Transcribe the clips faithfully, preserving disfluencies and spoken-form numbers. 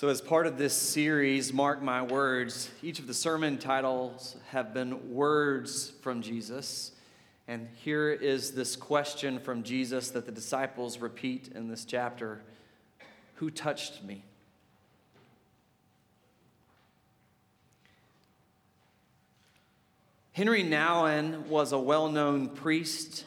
So as part of this series, Mark My Words, each of the sermon titles have been words from Jesus. And here is this question from Jesus that the disciples repeat in this chapter. Who touched me? Henry Nouwen was a well-known priest,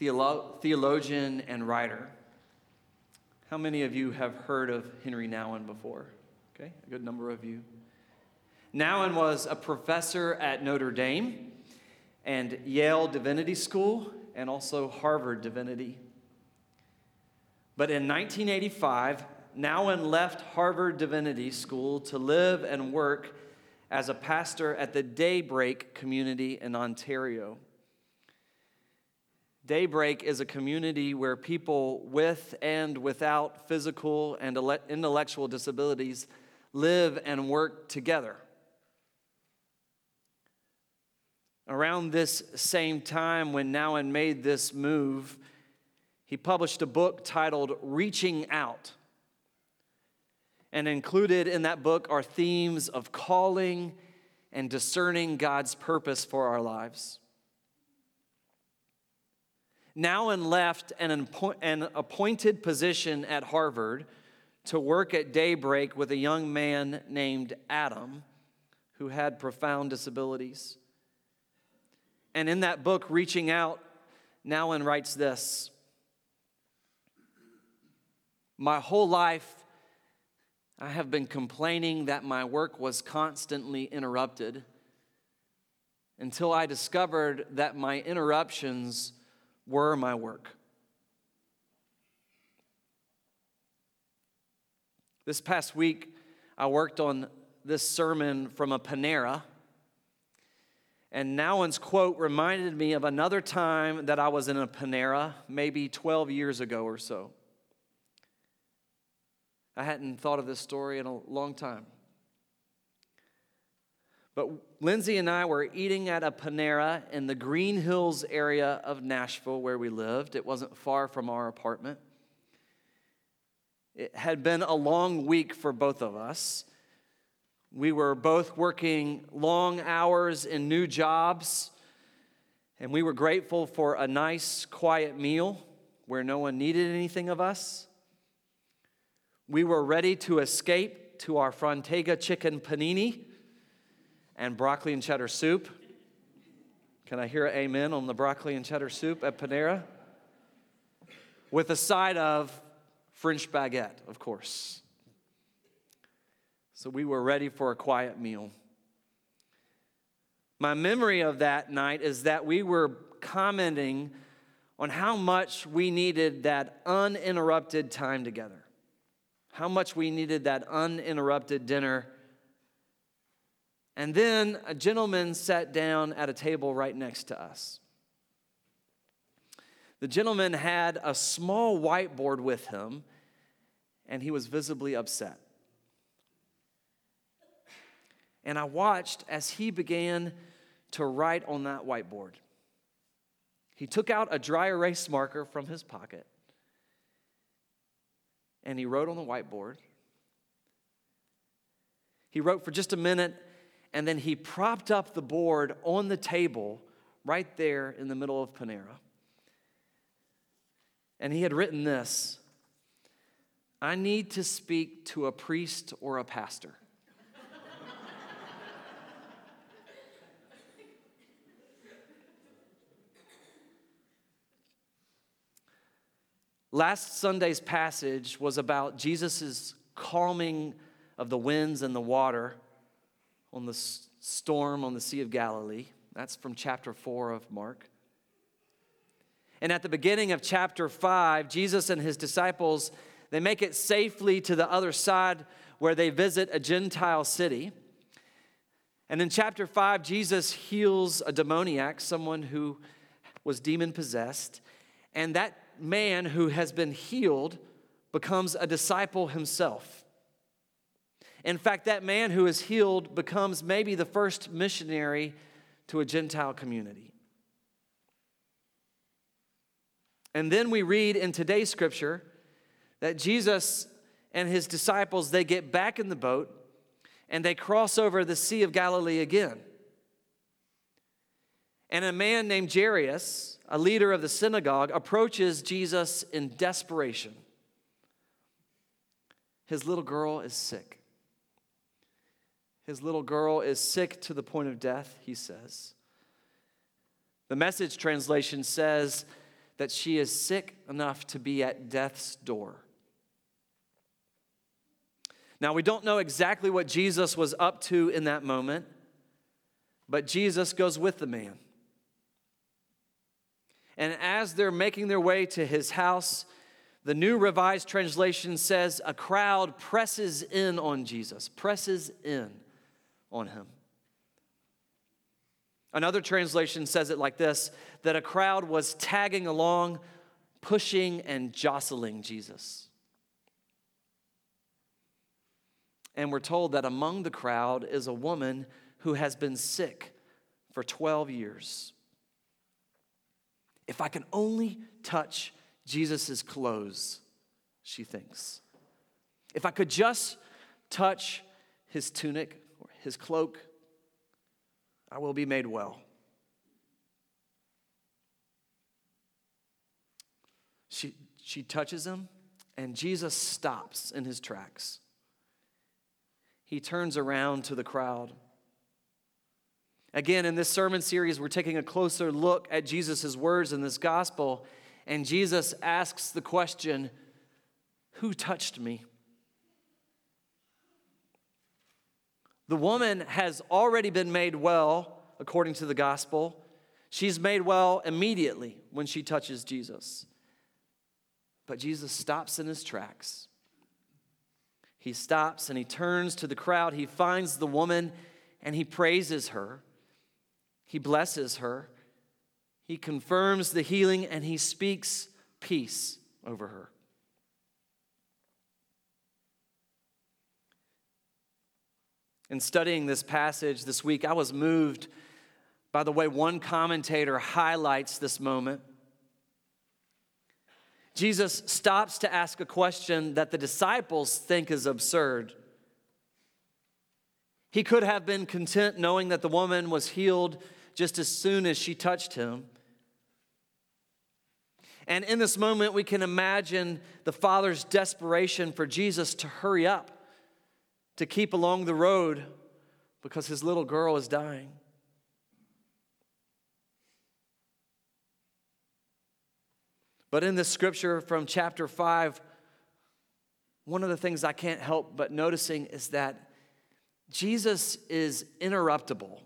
theolo- theologian, and writer. How many of you have heard of Henry Nouwen before? Okay, a good number of you. Nouwen was a professor at Notre Dame and Yale Divinity School and also Harvard Divinity. But in nineteen eighty-five, Nouwen left Harvard Divinity School to live and work as a pastor at the Daybreak Community in Ontario. Daybreak is a community where people with and without physical and intellectual disabilities live and work together. Around this same time when Nouwen made this move, he published a book titled Reaching Out. And included in that book are themes of calling and discerning God's purpose for our lives. Nouwen left an, an appointed position at Harvard to work at Daybreak with a young man named Adam who had profound disabilities. And in that book, Reaching Out, Nouwen writes this: my whole life, I have been complaining that my work was constantly interrupted until I discovered that my interruptions were my work. This past week, I worked on this sermon from a Panera, and Nouwen's quote reminded me of another time that I was in a Panera, maybe twelve years ago or so. I hadn't thought of this story in a long time. But Lindsay and I were eating at a Panera in the Green Hills area of Nashville where we lived. It wasn't far from our apartment. It had been a long week for both of us. We were both working long hours in new jobs, and we were grateful for a nice, quiet meal where no one needed anything of us. We were ready to escape to our Frontega chicken panini and broccoli and cheddar soup. Can I hear an amen on the broccoli and cheddar soup at Panera? With a side of French baguette, of course. So we were ready for a quiet meal. My memory of that night is that we were commenting on how much we needed that uninterrupted time together, how much we needed that uninterrupted dinner. And then a gentleman sat down at a table right next to us. The gentleman had a small whiteboard with him, and he was visibly upset. And I watched as he began to write on that whiteboard. He took out a dry erase marker from his pocket, and he wrote on the whiteboard. He wrote for just a minute, and then he propped up the board on the table right there in the middle of Panera. And he had written this: I need to speak to a priest or a pastor. Last Sunday's passage was about Jesus' calming of the winds and the water on the storm on the Sea of Galilee. That's from chapter four of Mark. And at the beginning of chapter five, Jesus and his disciples, they make it safely to the other side where they visit a Gentile city. And in chapter five, Jesus heals a demoniac, someone who was demon-possessed. And that man who has been healed becomes a disciple himself. In fact, that man who is healed becomes maybe the first missionary to a Gentile community. And then we read in today's scripture that Jesus and his disciples, they get back in the boat and they cross over the Sea of Galilee again. And a man named Jairus, a leader of the synagogue, approaches Jesus in desperation. His little girl is sick. His little girl is sick to the point of death, he says. The Message translation says that she is sick enough to be at death's door. Now, we don't know exactly what Jesus was up to in that moment, but Jesus goes with the man. And as they're making their way to his house, the New Revised Translation says a crowd presses in on Jesus, presses in on him. Another translation says it like this, that a crowd was tagging along, pushing and jostling Jesus. And we're told that among the crowd is a woman who has been sick for twelve years. If I can only touch Jesus' clothes, she thinks. If I could just touch his tunic or his cloak, I will be made well. She she touches him, and Jesus stops in his tracks. He turns around to the crowd. Again, in this sermon series, we're taking a closer look at Jesus' words in this gospel, and Jesus asks the question, "Who touched me?" The woman has already been made well, according to the gospel. She's made well immediately when she touches Jesus. But Jesus stops in his tracks. He stops and he turns to the crowd. He finds the woman and he praises her. He blesses her. He confirms the healing and he speaks peace over her. In studying this passage this week, I was moved by the way one commentator highlights this moment. Jesus stops to ask a question that the disciples think is absurd. He could have been content knowing that the woman was healed just as soon as she touched him. And in this moment, we can imagine the Father's desperation for Jesus to hurry up, to keep along the road because his little girl is dying. But in this scripture from chapter five, one of the things I can't help but noticing is that Jesus is interruptible.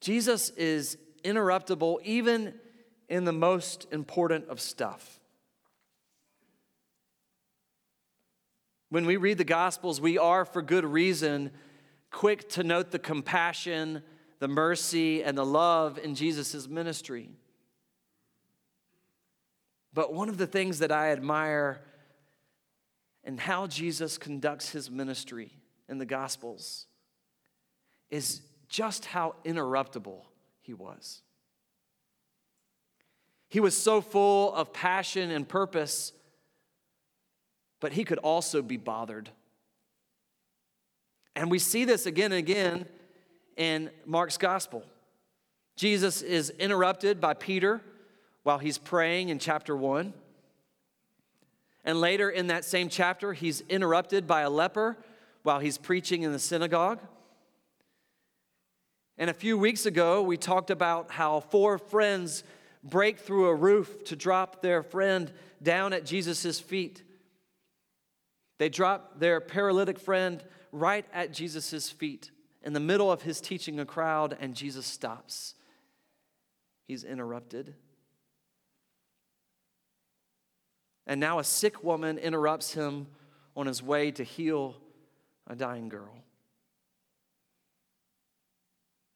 Jesus is interruptible even in the most important of stuff. When we read the Gospels, we are, for good reason, quick to note the compassion, the mercy, and the love in Jesus' ministry. But one of the things that I admire in how Jesus conducts his ministry in the Gospels is just how interruptible he was. He was so full of passion and purpose, but he could also be bothered. And we see this again and again in Mark's gospel. Jesus is interrupted by Peter while he's praying in chapter one. And later in that same chapter, he's interrupted by a leper while he's preaching in the synagogue. And a few weeks ago, we talked about how four friends break through a roof to drop their friend down at Jesus' feet. They drop their paralytic friend right at Jesus' feet in the middle of his teaching a crowd, and Jesus stops. He's interrupted. And now a sick woman interrupts him on his way to heal a dying girl.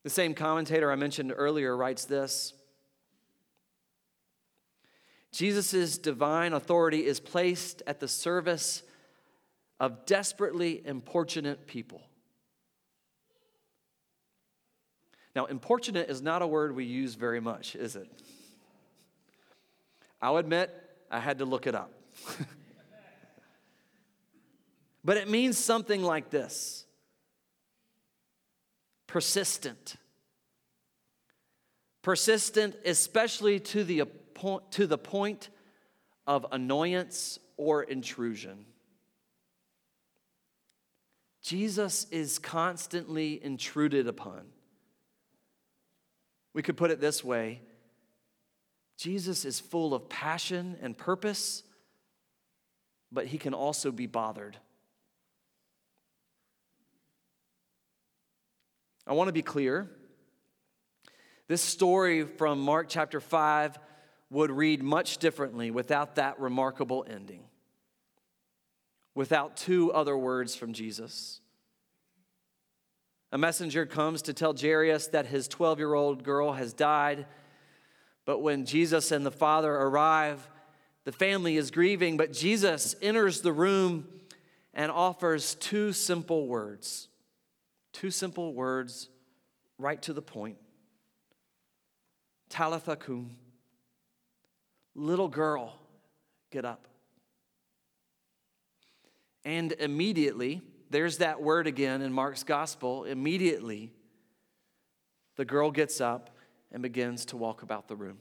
The same commentator I mentioned earlier writes this: Jesus' divine authority is placed at the service of desperately importunate people. Now, importunate is not a word we use very much, is it? I'll admit, I had to look it up. But it means something like this. Persistent. Persistent, especially to the point, to the point of annoyance or intrusion. Jesus is constantly intruded upon. We could put it this way. Jesus is full of passion and purpose, but he can also be bothered. I want to be clear. This story from Mark chapter five would read much differently without that remarkable ending, without two other words from Jesus. A messenger comes to tell Jairus that his twelve-year-old girl has died, but when Jesus and the father arrive, the family is grieving, but Jesus enters the room and offers two simple words. Two simple words, right to the point. Talitha kum. Little girl, get up. And immediately, there's that word again in Mark's gospel, immediately, the girl gets up and begins to walk about the room.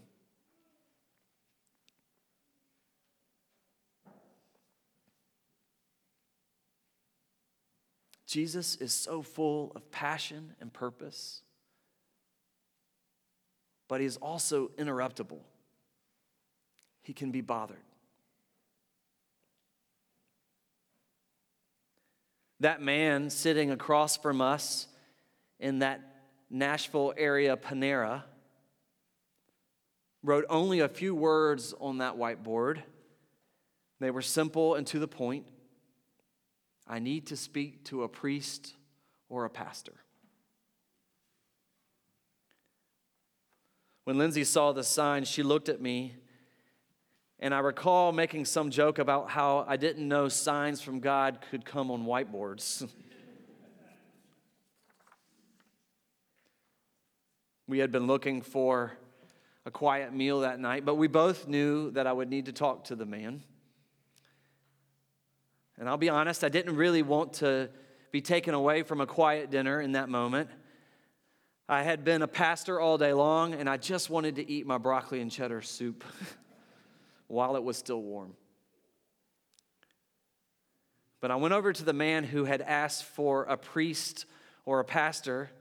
Jesus is so full of passion and purpose, but he is also interruptible. He can be bothered. That man sitting across from us in that Nashville area Panera wrote only a few words on that whiteboard. They were simple and to the point. I need to speak to a priest or a pastor. When Lindsay saw the sign, she looked at me, and I recall making some joke about how I didn't know signs from God could come on whiteboards. We had been looking for a quiet meal that night, but we both knew that I would need to talk to the man. And I'll be honest, I didn't really want to be taken away from a quiet dinner in that moment. I had been a pastor all day long, and I just wanted to eat my broccoli and cheddar soup while it was still warm. But I went over to the man who had asked for a priest or a pastor,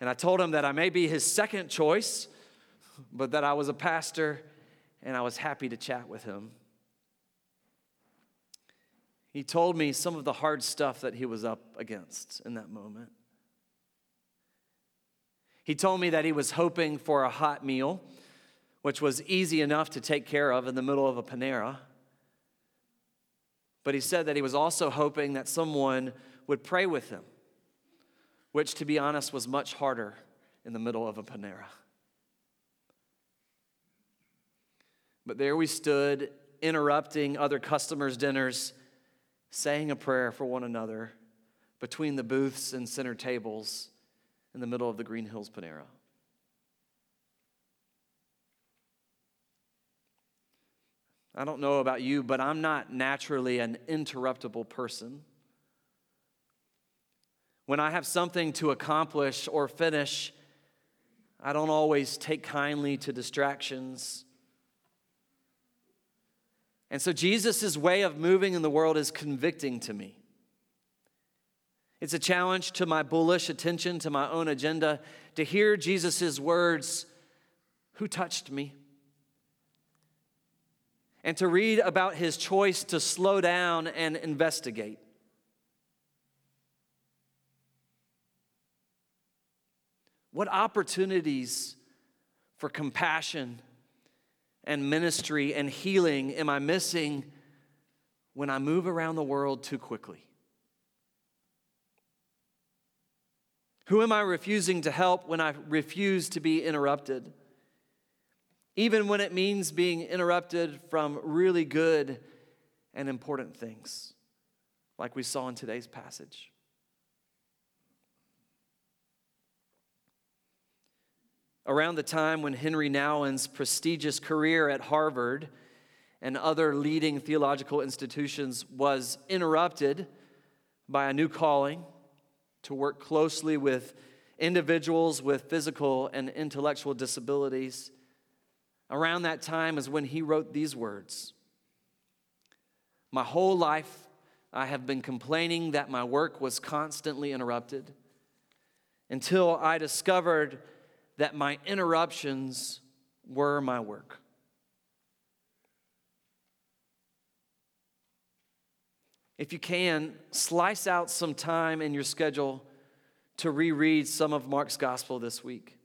and I told him that I may be his second choice, but that I was a pastor, and I was happy to chat with him. He told me some of the hard stuff that he was up against in that moment. He told me that he was hoping for a hot meal, which was easy enough to take care of in the middle of a Panera. But he said that he was also hoping that someone would pray with him, which, to be honest, was much harder in the middle of a Panera. But there we stood, interrupting other customers' dinners, saying a prayer for one another between the booths and center tables in the middle of the Green Hills Panera. I don't know about you, but I'm not naturally an interruptible person. When I have something to accomplish or finish, I don't always take kindly to distractions. And so Jesus' way of moving in the world is convicting to me. It's a challenge to my bullish attention, to my own agenda, to hear Jesus' words, who touched me? And to read about his choice to slow down and investigate. What opportunities for compassion and ministry and healing am I missing when I move around the world too quickly? Who am I refusing to help when I refuse to be interrupted? Even when it means being interrupted from really good and important things, like we saw in today's passage. Around the time when Henry Nouwen's prestigious career at Harvard and other leading theological institutions was interrupted by a new calling to work closely with individuals with physical and intellectual disabilities. Around that time is when he wrote these words. My whole life, I have been complaining that my work was constantly interrupted until I discovered that my interruptions were my work. If you can, slice out some time in your schedule to reread some of Mark's gospel this week.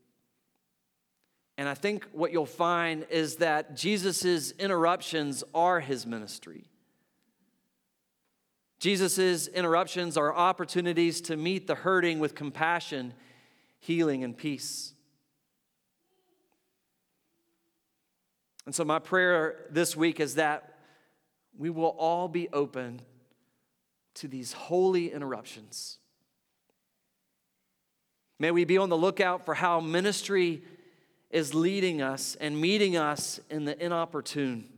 And I think what you'll find is that Jesus' interruptions are his ministry. Jesus' interruptions are opportunities to meet the hurting with compassion, healing, and peace. And so my prayer this week is that we will all be open to these holy interruptions. May we be on the lookout for how ministry is leading us and meeting us in the inopportune.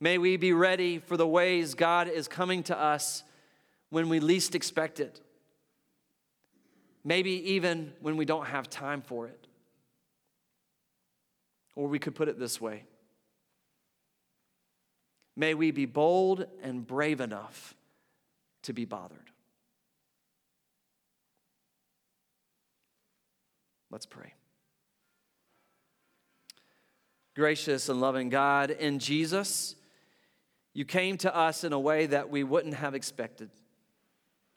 May we be ready for the ways God is coming to us when we least expect it. Maybe even when we don't have time for it. Or we could put it this way. May we be bold and brave enough to be bothered. Let's pray. Gracious and loving God, in Jesus, you came to us in a way that we wouldn't have expected.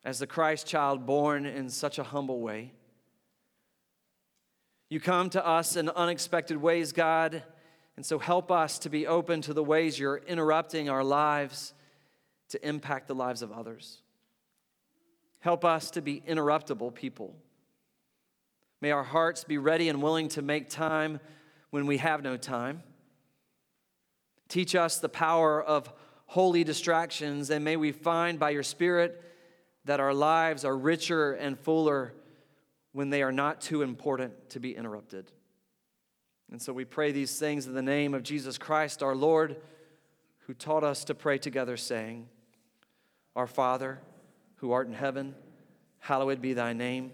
As the Christ child born in such a humble way, you come to us in unexpected ways, God, and so help us to be open to the ways you're interrupting our lives to impact the lives of others. Help us to be interruptible people. May our hearts be ready and willing to make time when we have no time. Teach us the power of holy distractions, and may we find by your Spirit that our lives are richer and fuller when they are not too important to be interrupted. And so we pray these things in the name of Jesus Christ, our Lord, who taught us to pray together, saying, Our Father, who art in heaven, hallowed be thy name.